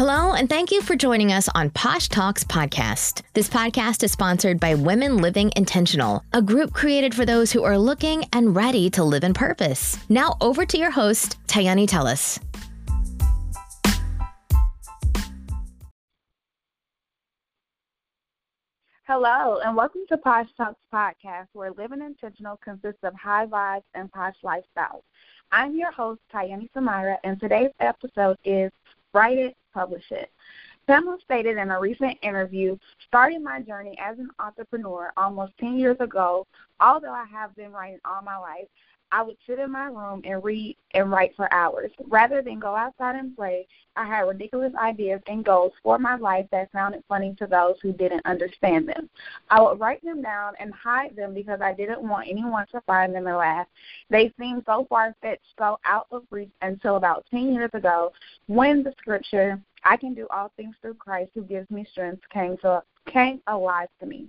Hello, and thank you for joining us on Posh Talks Podcast. This podcast is sponsored by Women Living Intentional, a group created for those who are looking and ready to live in purpose. Now over to your host, Tayani Tellis. Hello, and welcome to Posh Talks Podcast, where living intentional consists of high vibes and posh lifestyles. I'm your host, Tayani Samara, and today's episode is Write It, Publish It. Pamela stated in a recent interview, starting my journey as an entrepreneur almost 10 years ago, although I have been writing all my life, I would sit in my room and read and write for hours. Rather than go outside and play, I had ridiculous ideas and goals for my life that sounded funny to those who didn't understand them. I would write them down and hide them because I didn't want anyone to find them and laugh. They seemed so far-fetched, so out of reach until about 10 years ago when the scripture, I can do all things through Christ who gives me strength, came alive to me.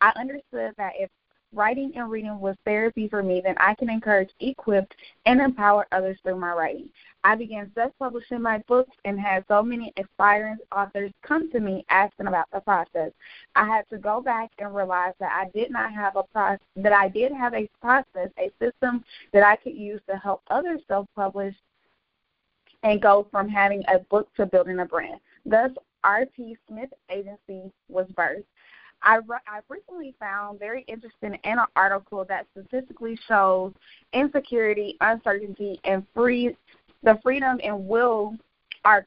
I understood that if writing and reading was therapy for me, then I can encourage, equip, and empower others through my writing. I began self-publishing my books and had so many aspiring authors come to me asking about the process. I had to go back and realize that I did have a process, a system that I could use to help others self-publish and go from having a book to building a brand. Thus, RT Smith Agency was birthed. I recently found very interesting in an article that statistically shows insecurity, uncertainty, and the freedom and will are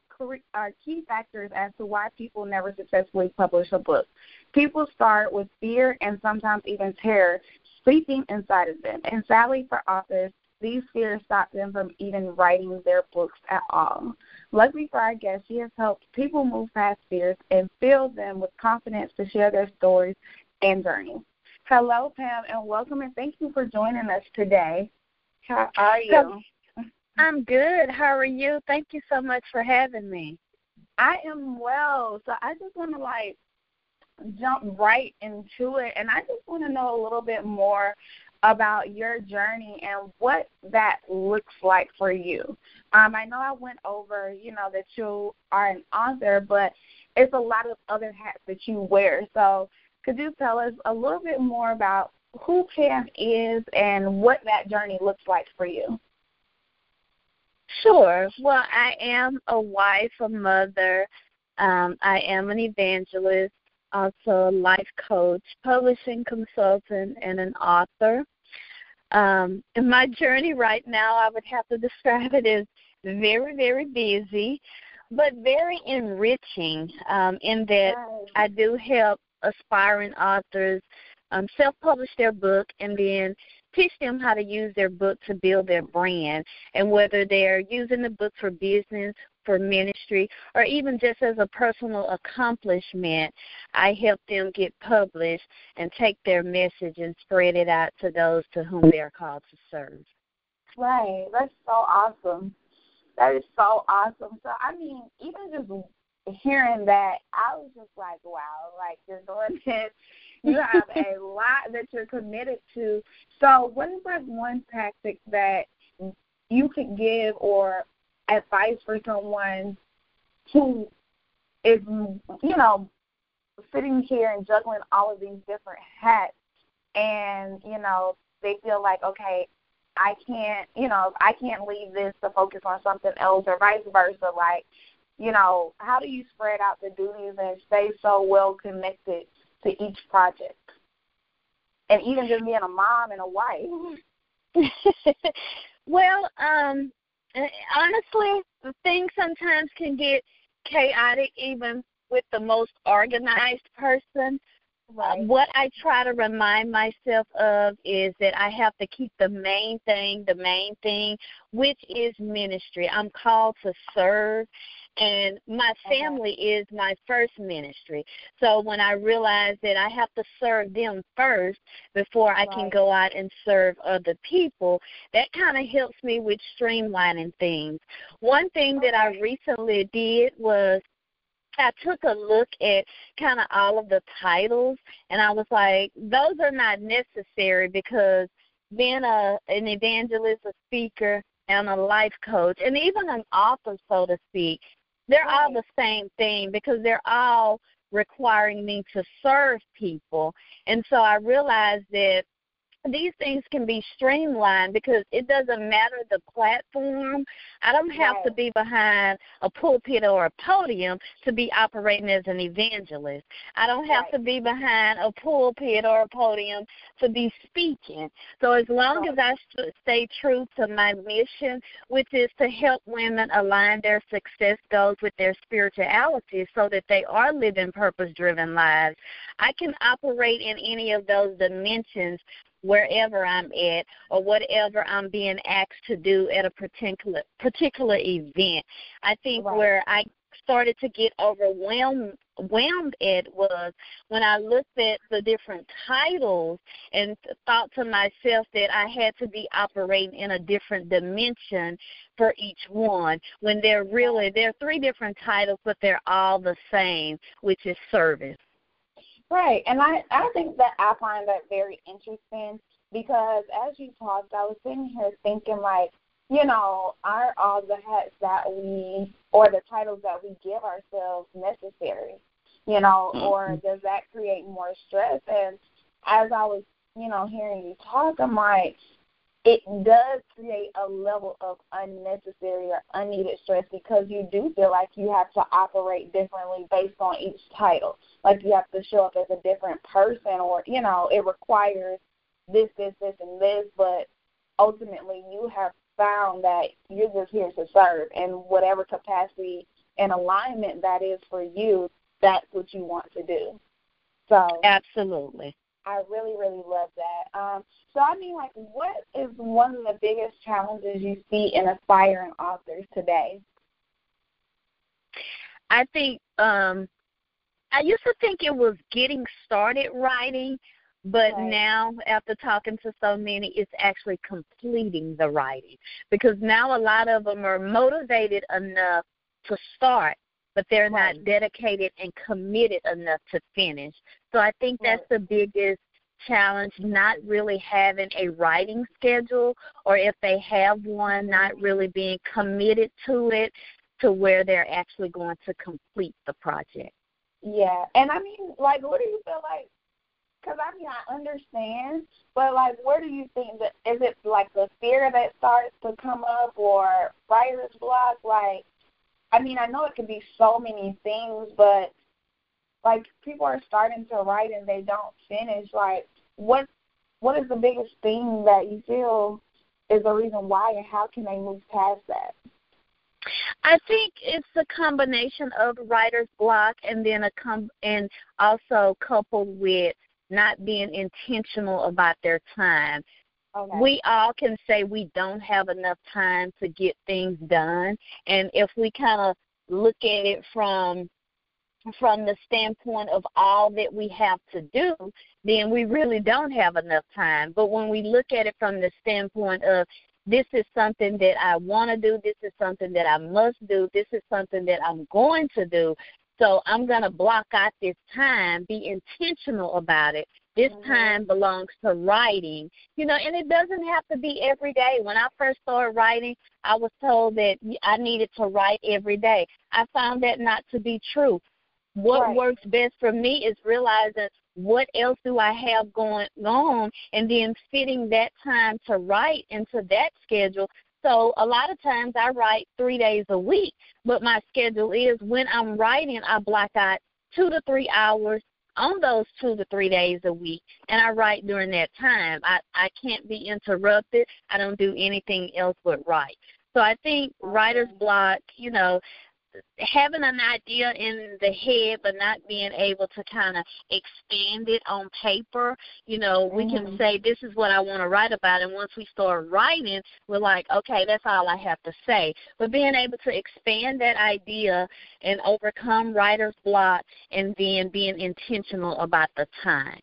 key factors as to why people never successfully publish a book. People start with fear and sometimes even terror sleeping inside of them, and sadly for authors, these fears stop them from even writing their books at all. Luckily for our guest, she has helped people move past fears and fill them with confidence to share their stories and journeys. Hello, Pam, and welcome, and thank you for joining us today. How are you? I'm good. How are you? Thank you so much for having me. I am well. So I just want to, jump right into it, and I just want to know a little bit more about your journey and what that looks like for you. I know I went over, that you are an author, but it's a lot of other hats that you wear. So could you tell us a little bit more about who Pam is and what that journey looks like for you? Sure. Well, I am a wife, a mother. I am an evangelist, also a life coach, publishing consultant, and an author. In my journey right now, I would have to describe it as very, very busy, but very enriching in that I do help aspiring authors self-publish their book and then teach them how to use their book to build their brand. And whether they're using the book for business, for ministry, or even just as a personal accomplishment, I help them get published and take their message and spread it out to those to whom they are called to serve. Right. That's so awesome. That is so awesome. So, even just hearing that, I was just like, wow, you're doing this. You have a lot that you're committed to. So what is, one tactic that you could give or advice for someone who is, sitting here and juggling all of these different hats and, they feel like, okay, I can't leave this to focus on something else or vice versa. How do you spread out the duties and stay so well connected to each project? And even just being a mom and a wife. Well, honestly, the things sometimes can get chaotic even with the most organized person. Right. What I try to remind myself of is that I have to keep the main thing, which is ministry. I'm called to serve, and my family is my first ministry. So when I realize that I have to serve them first before I can go out and serve other people, that kind of helps me with streamlining things. One thing that I recently did was I took a look at kind of all of the titles, and I was like, those are not necessary because being an evangelist, a speaker, and a life coach, and even an author, so to speak, They're all the same thing because they're all requiring me to serve people. And so I realized that these things can be streamlined because it doesn't matter the platform. I don't have to be behind a pulpit or a podium to be operating as an evangelist. I don't have to be behind a pulpit or a podium to be speaking. So as long as I stay true to my mission, which is to help women align their success goals with their spirituality so that they are living purpose-driven lives, I can operate in any of those dimensions wherever I'm at or whatever I'm being asked to do at a particular event. I think where I started to get overwhelmed at was when I looked at the different titles and thought to myself that I had to be operating in a different dimension for each one, when there are three different titles, but they're all the same, which is service. Right, and I think that I find that very interesting because as you talked, I was sitting here thinking, like, you know, are all the hats that we, or the titles that we give ourselves, necessary? You know, or does that create more stress? And as I was, you know, hearing you talk, I'm like, it does create a level of unnecessary or unneeded stress because you do feel like you have to operate differently based on each title. Like you have to show up as a different person or, you know, it requires this, this, this, and this. But ultimately you have found that you're just here to serve, and whatever capacity and alignment that is for you, that's what you want to do. So absolutely. I really, really love that. So, I mean, like, what is one of the biggest challenges you see in aspiring authors today? I think I used to think it was getting started writing, but now after talking to so many, it's actually completing the writing, because now a lot of them are motivated enough to start, but they're not dedicated and committed enough to finish. So I think that's the biggest challenge, not really having a writing schedule, or if they have one, not really being committed to it to where they're actually going to complete the project. Yeah, and I mean, like, what do you feel like? Because, I mean, I understand, but, like, where do you think that, is it, like, the fear that starts to come up or writer's block? Like, I mean, I know it could be so many things, but, like, people are starting to write and they don't finish. Like, what is the biggest thing that you feel is the reason why, and how can they move past that? I think it's a combination of writer's block and then and also coupled with not being intentional about their time. Okay. We all can say we don't have enough time to get things done, and if we kind of look at it from the standpoint of all that we have to do, then we really don't have enough time. But when we look at it from the standpoint of this is something that I want to do, this is something that I must do, this is something that I'm going to do, so I'm going to block out this time, be intentional about it. This time belongs to writing, you know, and it doesn't have to be every day. When I first started writing, I was told that I needed to write every day. I found that not to be true. What works best for me is realizing what else do I have going on and then fitting that time to write into that schedule. So a lot of times I write 3 days a week, but my schedule is when I'm writing, I block out 2 to 3 hours on those 2 to 3 days a week, and I write during that time. I can't be interrupted. I don't do anything else but write. So I think writer's block, you know, having an idea in the head but not being able to kind of expand it on paper, you know, we can say this is what I want to write about, and once we start writing, we're like, okay, that's all I have to say. But being able to expand that idea and overcome writer's block and then being intentional about the time.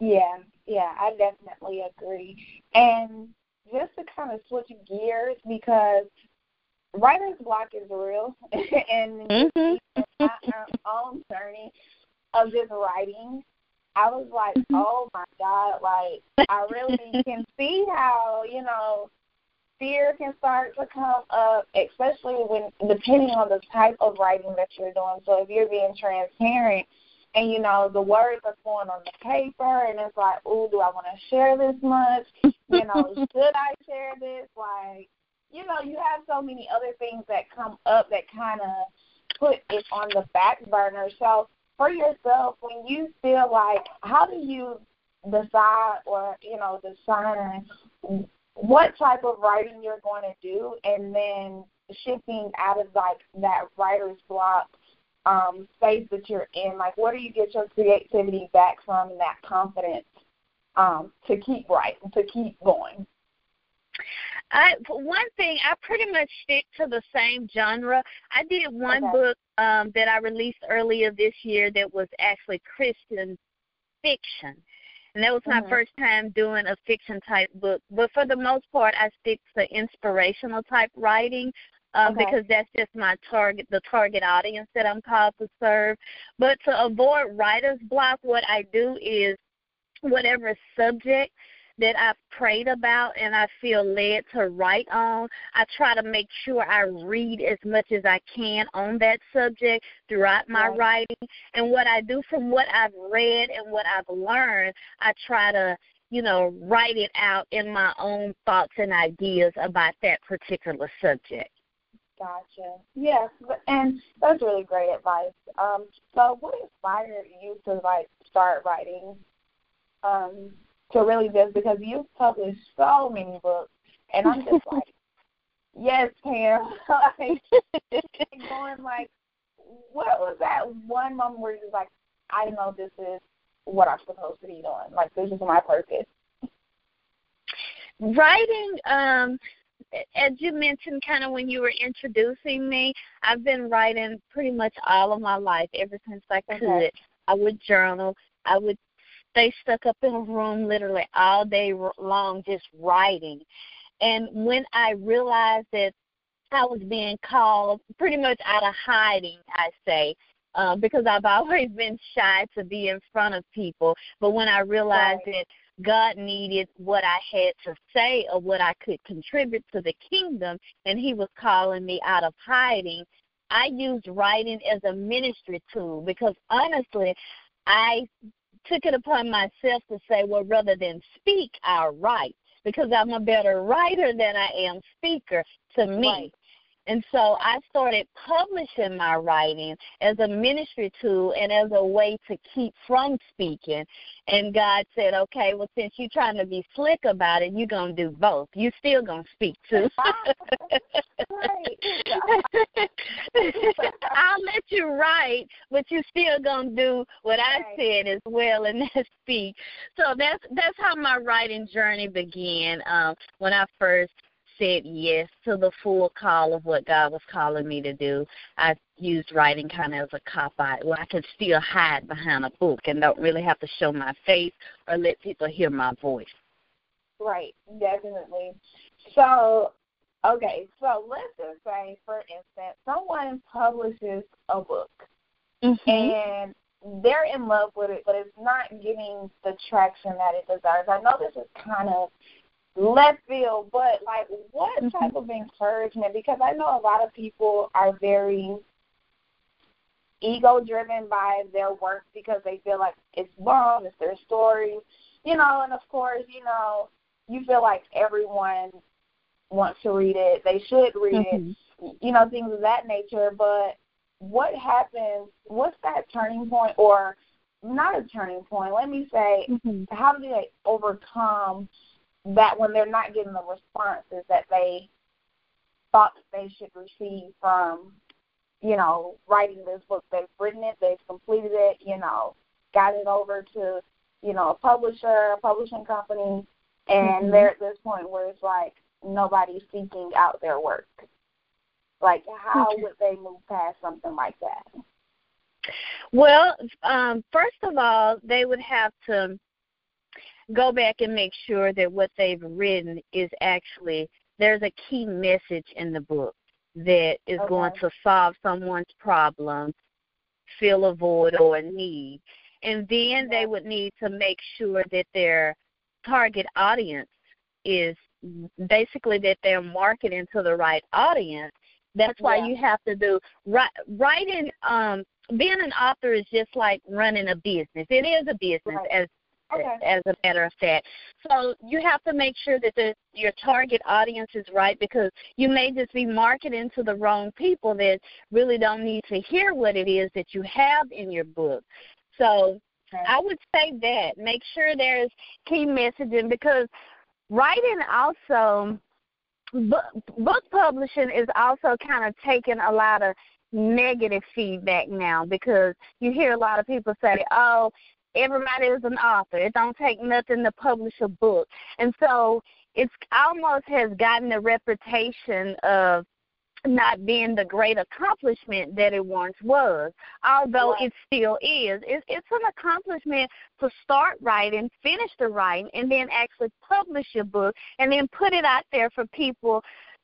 Yeah, I definitely agree. And just to kind of switch gears, because writer's block is real, and my own journey of just writing, I was like, oh, my God, like, I really can see how, you know, fear can start to come up, especially when, depending on the type of writing that you're doing. So if you're being transparent and, you know, the words are flowing on the paper and it's like, ooh, do I want to share this much? You know, should I share this? Like, you know, you have so many other things that come up that kind of put it on the back burner. So for yourself, when you feel like, how do you decide or, you know, discern what type of writing you're going to do, and then shifting out of, like, that writer's block space that you're in? Like, where do you get your creativity back from and that confidence to keep writing, to keep going? One thing, I pretty much stick to the same genre. I did one book that I released earlier this year that was actually Christian fiction. And that was my first time doing a fiction-type book. But for the most part, I stick to inspirational-type writing because that's just my target, the target audience that I'm called to serve. But to avoid writer's block, what I do is whatever subject that I've prayed about and I feel led to write on, I try to make sure I read as much as I can on that subject throughout my writing. And what I do from what I've read and what I've learned, I try to, you know, write it out in my own thoughts and ideas about that particular subject. Gotcha. Yes, and that's really great advice. So what inspired you to, like, start writing? So really just because you've published so many books, and I'm just like, yes, Pam. Like, going like, what was that one moment where you're just like, I know this is what I'm supposed to be doing. Like, this is my purpose. Writing, as you mentioned kind of when you were introducing me, I've been writing pretty much all of my life, ever since I could. Okay. I would journal. I would stay stuck up in a room literally all day long just writing. And when I realized that I was being called pretty much out of hiding, I say, because I've always been shy to be in front of people. But when I realized that God needed what I had to say or what I could contribute to the kingdom, and he was calling me out of hiding, I used writing as a ministry tool because, honestly, I took it upon myself to say, well, rather than speak, I'll write, because I'm a better writer than I am speaker to me. Right. And so I started publishing my writing as a ministry tool and as a way to keep from speaking. And God said, okay, well, since you're trying to be slick about it, you're going to do both. You're still going to speak, too. I'll let you write, but you're still going to do what I said as well, and that's speak. So that's how my writing journey began when I first said yes to the full call of what God was calling me to do. I used writing kind of as a cop-out, where I could still hide behind a book and don't really have to show my face or let people hear my voice. Right, definitely. So, okay, so let's just say, for instance, someone publishes a book and they're in love with it, but it's not getting the traction that it deserves. I know this is kind of left field, but, like, what type of encouragement? Because I know a lot of people are very ego-driven by their work because they feel like it's long, it's their story, you know, and, of course, you know, you feel like everyone wants to read it. They should read it, you know, things of that nature. But what happens, what's that turning point, or not a turning point, let me say, how do they overcome that when they're not getting the responses that they thought that they should receive from, you know, writing this book? They've written it, they've completed it, you know, got it over to, you know, a publisher, a publishing company, and they're at this point where it's like nobody's seeking out their work. Like, how would they move past something like that? Well, first of all, they would have to go back and make sure that what they've written is actually, there's a key message in the book that is going to solve someone's problem, fill a void or a need. And then they would need to make sure that their target audience is basically that they're marketing to the right audience. That's why you have to do writing. Being an author is just like running a business. It is a business, as a matter of fact. So you have to make sure that your target audience is right, because you may just be marketing to the wrong people that really don't need to hear what it is that you have in your book. So I would say that. Make sure there's key messaging, because writing also, book publishing is also kind of taking a lot of negative feedback now, because you hear a lot of people say, oh, everybody is an author. It don't take nothing to publish a book. And so it's almost has gotten the reputation of not being the great accomplishment that it once was, although it still is. It's an accomplishment to start writing, finish the writing, and then actually publish your book and then put it out there for people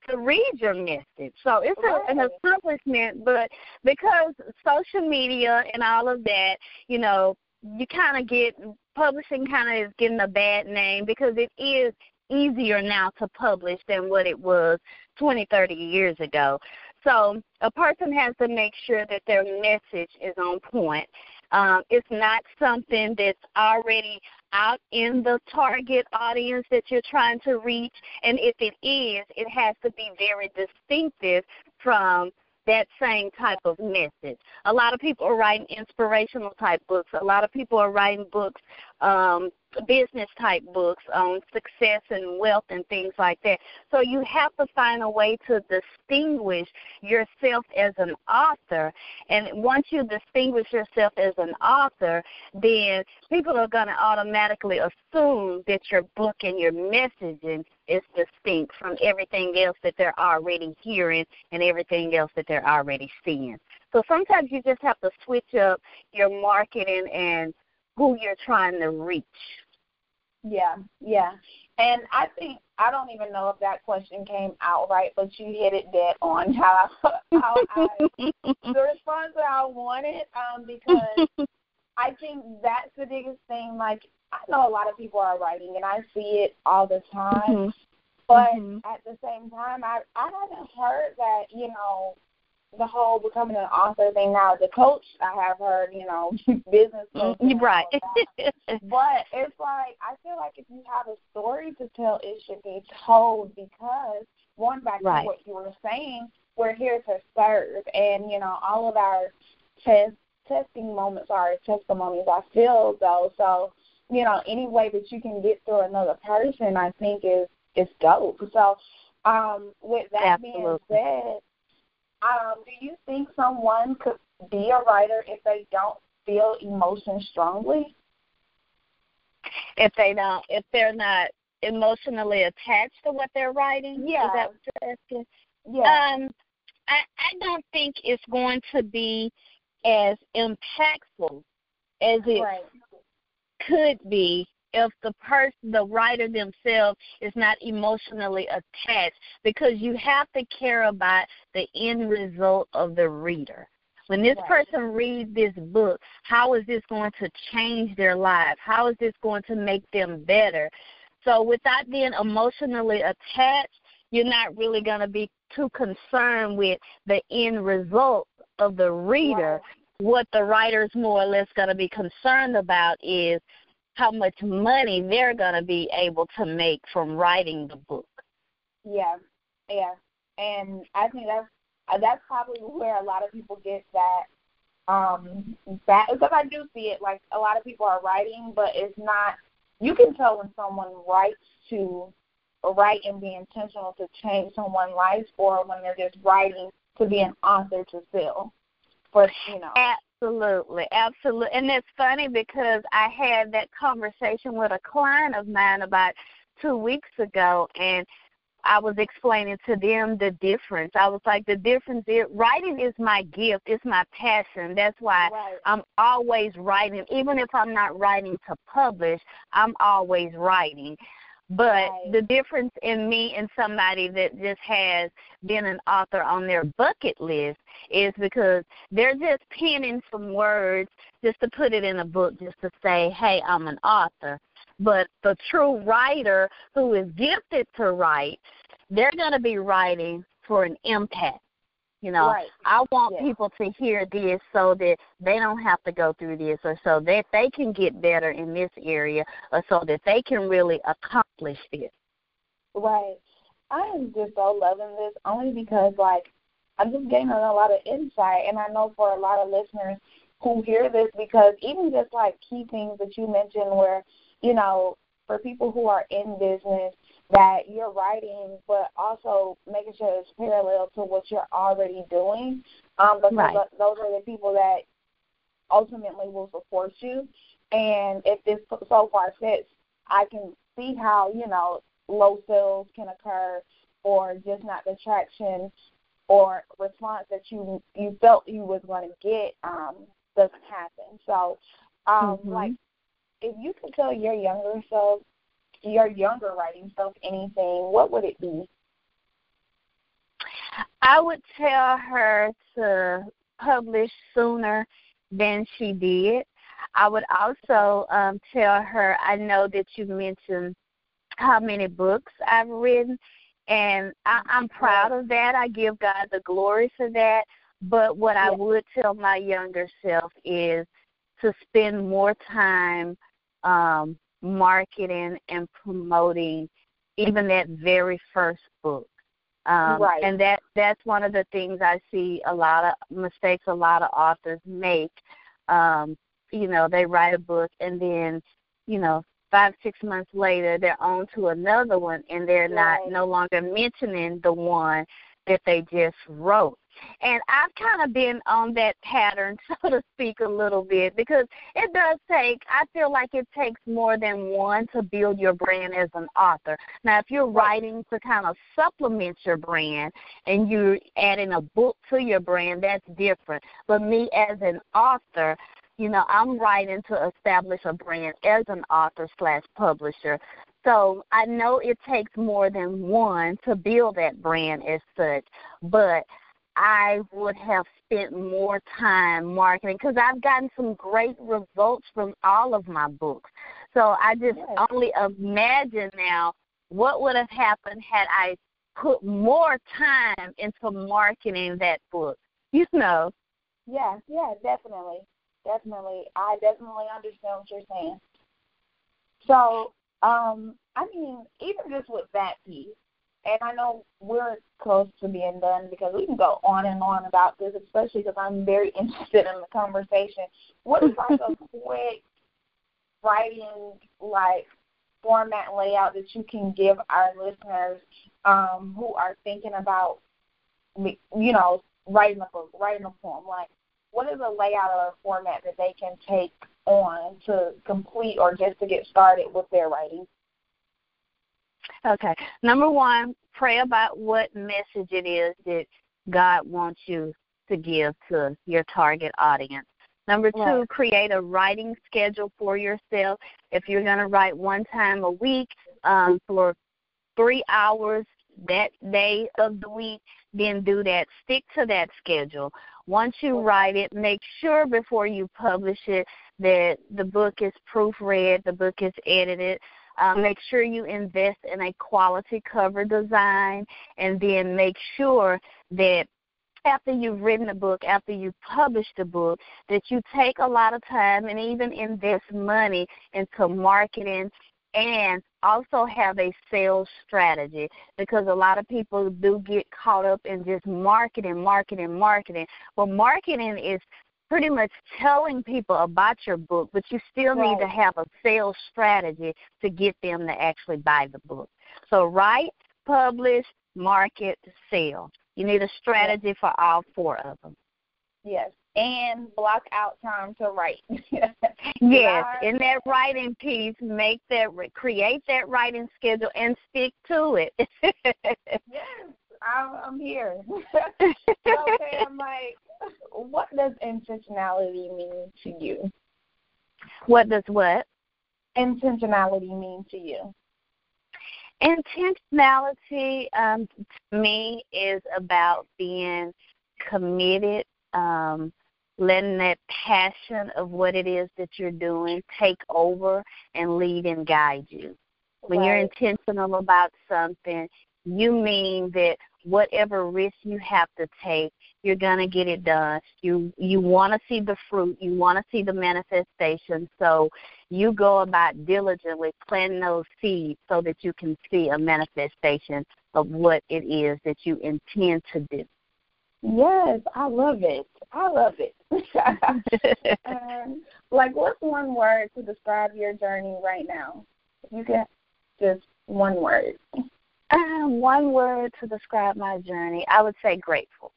to read your message. So it's an accomplishment, but because social media and all of that, you know, you kind of get, publishing kind of is getting a bad name, because it is easier now to publish than what it was 20, 30 years ago. So a person has to make sure that their message is on point. It's not something that's already out in the target audience that you're trying to reach, and if it is, it has to be very distinctive from that same type of message. A lot of people are writing inspirational type books. A lot of people are writing books, business type books on success and wealth and things like that. So you have to find a way to distinguish yourself as an author. And once you distinguish yourself as an author, then people are going to automatically assume that your book and your messaging is distinct from everything else that they're already hearing and everything else that they're already seeing. So sometimes you just have to switch up your marketing and who you're trying to reach. Yeah. And I think, I don't even know if that question came out right, but you hit it dead on the response that I wanted, because I think that's the biggest thing. Like, I know a lot of people are writing, and I see it all the time, but at the same time, I haven't heard that, you know, the whole becoming an author thing. Now, the coach, I have heard, you know, business coach. Right. But it's like, I feel like if you have a story to tell, it should be told, because going back to what you were saying, we're here to serve. And, you know, all of our testing moments are testimonies, I feel, though. So, you know, any way that you can get through another person, I think is dope. So with that being said, do you think someone could be a writer if they don't feel emotion strongly? If they're not emotionally attached to what they're writing? Yeah. Is that what you're asking? Yeah. I don't think it's going to be as impactful as it could be if the writer themselves is not emotionally attached, because you have to care about the end result of the reader. When this person reads this book, how is this going to change their lives? How is this going to make them better? So without being emotionally attached, you're not really going to be too concerned with the end result of the reader. What the writer's more or less going to be concerned about is how much money they're going to be able to make from writing the book. Yeah. And I think that's probably where a lot of people get that back, because I do see it, like, a lot of people are writing, but it's not, you can tell when someone writes to write and be intentional to change someone's life, or when they're just writing to be an author to sell. But, you know. Absolutely. And it's funny because I had that conversation with a client of mine about 2 weeks ago, and I was explaining to them the difference. I was like, the difference is writing is my gift. It's my passion. That's why I'm always writing. Even if I'm not writing to publish, I'm always writing. But the difference in me and somebody that just has been an author on their bucket list is because they're just penning some words just to put it in a book, just to say, hey, I'm an author. But the true writer who is gifted to write, they're going to be writing for an impact. You know, right. I want people to hear this so that they don't have to go through this, or so that they can get better in this area, or so that they can really accomplish this. Right. I am just so loving this, only because, like, I'm just gaining a lot of insight, and I know for a lot of listeners who hear this, because even just, like, key things that you mentioned where, you know, for people who are in business, that you're writing, but also making sure it's parallel to what you're already doing, because those are the people that ultimately will support you. And if this so far fits, I can see how, you know, low sales can occur, or just not the traction or response that you felt you was going to get doesn't happen. So, like, if you could tell your younger writing self anything, what would it be? I would tell her to publish sooner than she did. I would also tell her, I know that you mentioned how many books I've written, and I'm proud of that. I give God the glory for that. But what I would tell my younger self is to spend more time marketing and promoting even that very first book. And that's one of the things I see a lot of mistakes a lot of authors make. You know, they write a book, and then, you know, 5-6 months later they're on to another one, and they're no longer mentioning the one that they just wrote. And I've kind of been on that pattern, so to speak, a little bit, because it does take, I feel like it takes more than one to build your brand as an author. Now, if you're writing to kind of supplement your brand and you're adding a book to your brand, that's different. But me as an author, you know, I'm writing to establish a brand as an author/publisher. So I know it takes more than one to build that brand as such, but I would have spent more time marketing, because I've gotten some great results from all of my books. So I just only imagine now what would have happened had I put more time into marketing that book, you know. Yeah, definitely. Definitely. I definitely understand what you're saying. So, I mean, even just with that piece, and I know we're close to being done, because we can go on and on about this, especially because I'm very interested in the conversation. What is like a quick writing, like, format and layout that you can give our listeners who are thinking about, you know, writing a book, writing a poem? Like, what is a layout or format that they can take on to complete, or just to get started with their writing? Okay. Number one, pray about what message it is that God wants you to give to your target audience. Number two, create a writing schedule for yourself. If you're going to write one time a week for 3 hours that day of the week, then do that. Stick to that schedule. Once you write it, make sure before you publish it that the book is proofread, the book is edited. Make sure you invest in a quality cover design, and then make sure that after you've written the book, after you publish the book, that you take a lot of time and even invest money into marketing, and also have a sales strategy, because a lot of people do get caught up in just marketing. Well, marketing is pretty much telling people about your book, but you still need to have a sales strategy to get them to actually buy the book. So write, publish, market, sell. You need a strategy for all four of them. Yes, and block out time to write. Yes, in that writing piece, create that writing schedule and stick to it. I'm here. Okay, I'm like, what does intentionality mean to you? What does what? Intentionality mean to you? Intentionality to me is about being committed letting that passion of what it is that you're doing take over and lead and guide you. When right. you're intentional about something, you mean that whatever risk you have to take, you're going to get it done. You want to see the fruit. You want to see the manifestation. So you go about diligently planting those seeds so that you can see a manifestation of what it is that you intend to do. Yes, I love it. I love it. What's one word to describe your journey right now? You can just one word. One word to describe my journey, I would say grateful.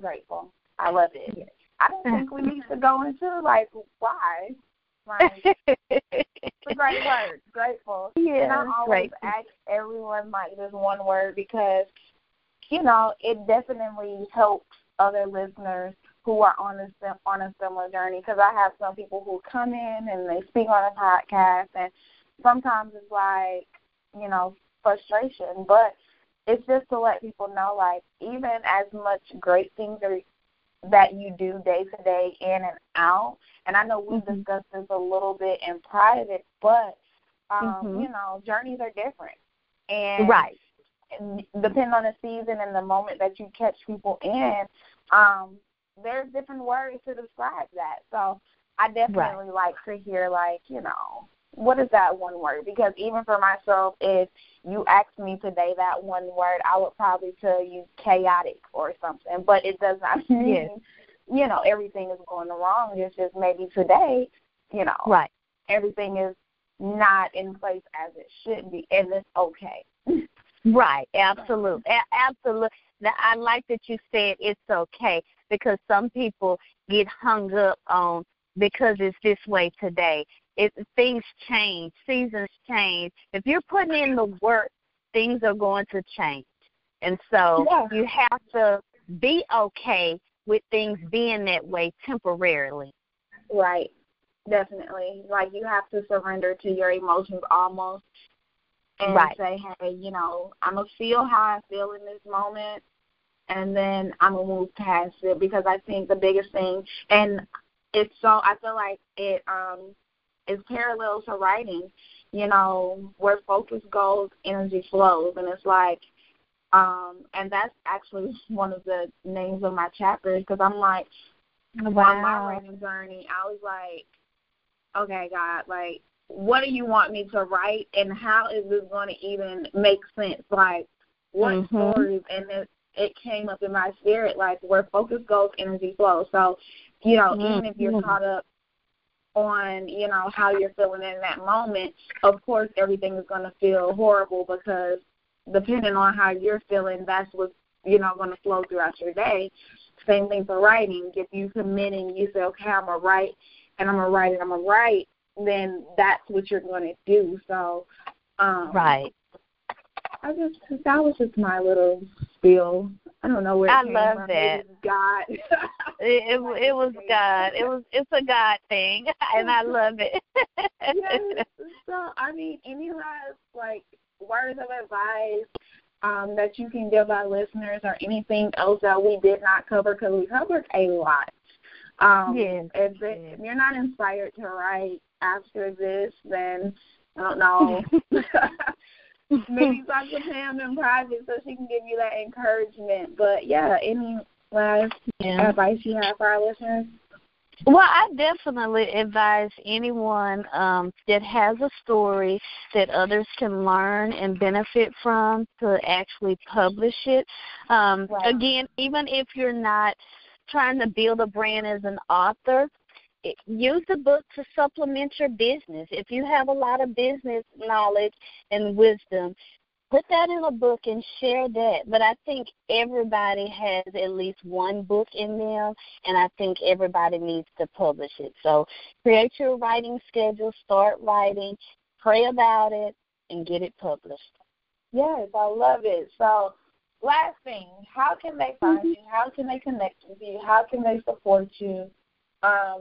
Grateful. I love it. Yes. I don't think we need to go into, why. It's a great word, grateful. Yeah, and I always ask everyone, this one word because, it definitely helps other listeners who are on a similar journey because I have some people who come in and they speak on a podcast and sometimes it's frustration, but it's just to let people know, even as much great things that you do day to day in and out, and I know we've discussed this a little bit in private, but, journeys are different. And right. depending on the season and the moment that you catch people in, there's different words to describe that. So I definitely like to hear, what is that one word? Because even for myself, if you asked me today that one word, I would probably tell you chaotic or something. But it does not mean, everything is going wrong. It's just maybe today, everything is not in place as it should be, and it's okay. Right, absolutely. Absolutely. Now, I like that you said it's okay because some people get hung up on because it's this way today. Things change, seasons change. If you're putting in the work, things are going to change. And so you have to be okay with things being that way temporarily. Right, definitely. You have to surrender to your emotions almost and say, hey, I'm going to feel how I feel in this moment, and then I'm going to move past it because I think the biggest thing, and it's so I feel like it is parallel to writing, where focus goes, energy flows. And it's and that's actually one of the names of my chapters because I'm on my writing journey, I was okay, God, what do you want me to write and how is this going to even make sense? What stories? And it came up in my spirit, where focus goes, energy flows. So, even if you're caught up on, how you're feeling in that moment, of course everything is going to feel horrible because depending on how you're feeling, that's what's, going to flow throughout your day. Same thing for writing. If you commit and you say, okay, I'm going to write and I'm going to write and I'm going to write, then that's what you're going to do. So, that was just my little spiel. I don't know where I love from. That. God. It was God. It's a God thing, and I love it. Yes. So any last words of advice that you can give our listeners, or anything else that we did not cover because we covered a lot. Yes. If you're not inspired to write after this, then I don't know. Maybe talk to Pam in private so she can give you that encouragement. But, any last advice you have for our listeners? Well, I definitely advise anyone that has a story that others can learn and benefit from to actually publish it. Again, even if you're not trying to build a brand as an author, use the book to supplement your business. If you have a lot of business knowledge and wisdom, put that in a book and share that. But I think everybody has at least one book in them, and I think everybody needs to publish it. So create your writing schedule, start writing, pray about it, and get it published. Yes, I love it. So last thing, how can they find you? How can they connect with you? How can they support you?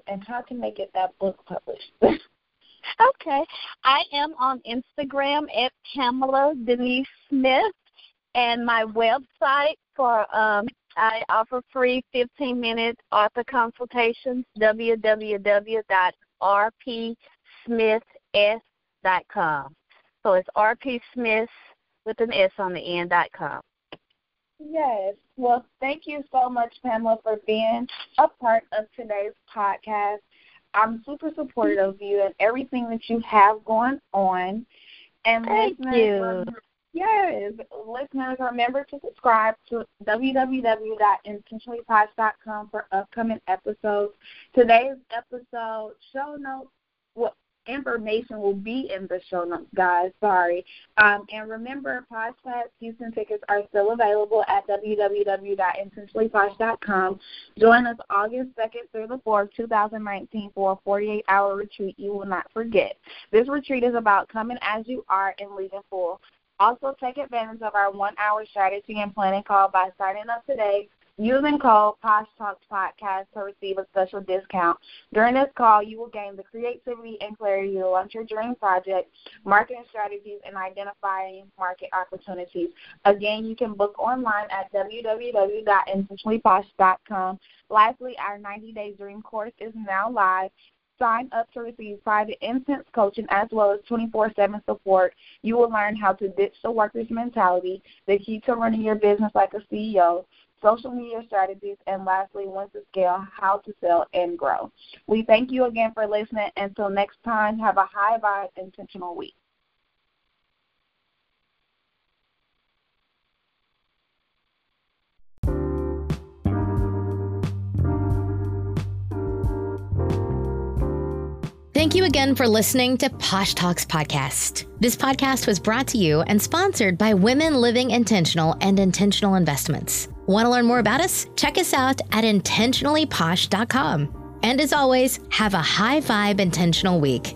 And how can they get that book published? Okay. I am on Instagram at Pamela Denise Smith, and my website for I offer free 15-minute author consultations, www.rpsmiths.com. So it's rpsmiths with an S on the end.com. Yes. Well, thank you so much, Pamela, for being a part of today's podcast. I'm super supportive of you and everything that you have going on. And thank you. Yes. Listeners, remember to subscribe to www.intentionallyposh.com for upcoming episodes. Today's episode show notes, what information will be in the show notes, guys. Sorry. And remember, PoshClass Houston tickets are still available at www.intentionallyposh.com. Join us August 2nd through the 4th, 2019 for a 48-hour retreat you will not forget. This retreat is about coming as you are and leaving full. Also, take advantage of our one-hour strategy and planning call by signing up today using code Posh Talks Podcast to receive a special discount. During this call, you will gain the creativity and clarity to launch your dream project, marketing strategies, and identifying market opportunities. Again, you can book online at www.intentionallyposh.com. Lastly, our 90-day dream course is now live. Sign up to receive private intense coaching as well as 24/7 support. You will learn how to ditch the worker's mentality, the key to running your business like a CEO, social media strategies, and lastly, when to scale, how to sell and grow. We thank you again for listening. Until next time, have a high vibe intentional week. Thank you again for listening to Posh Talks Podcast. This podcast was brought to you and sponsored by Women Living Intentional and Intentional Investments. Want to learn more about us? Check us out at intentionallyposh.com. And as always, have a high vibe intentional week.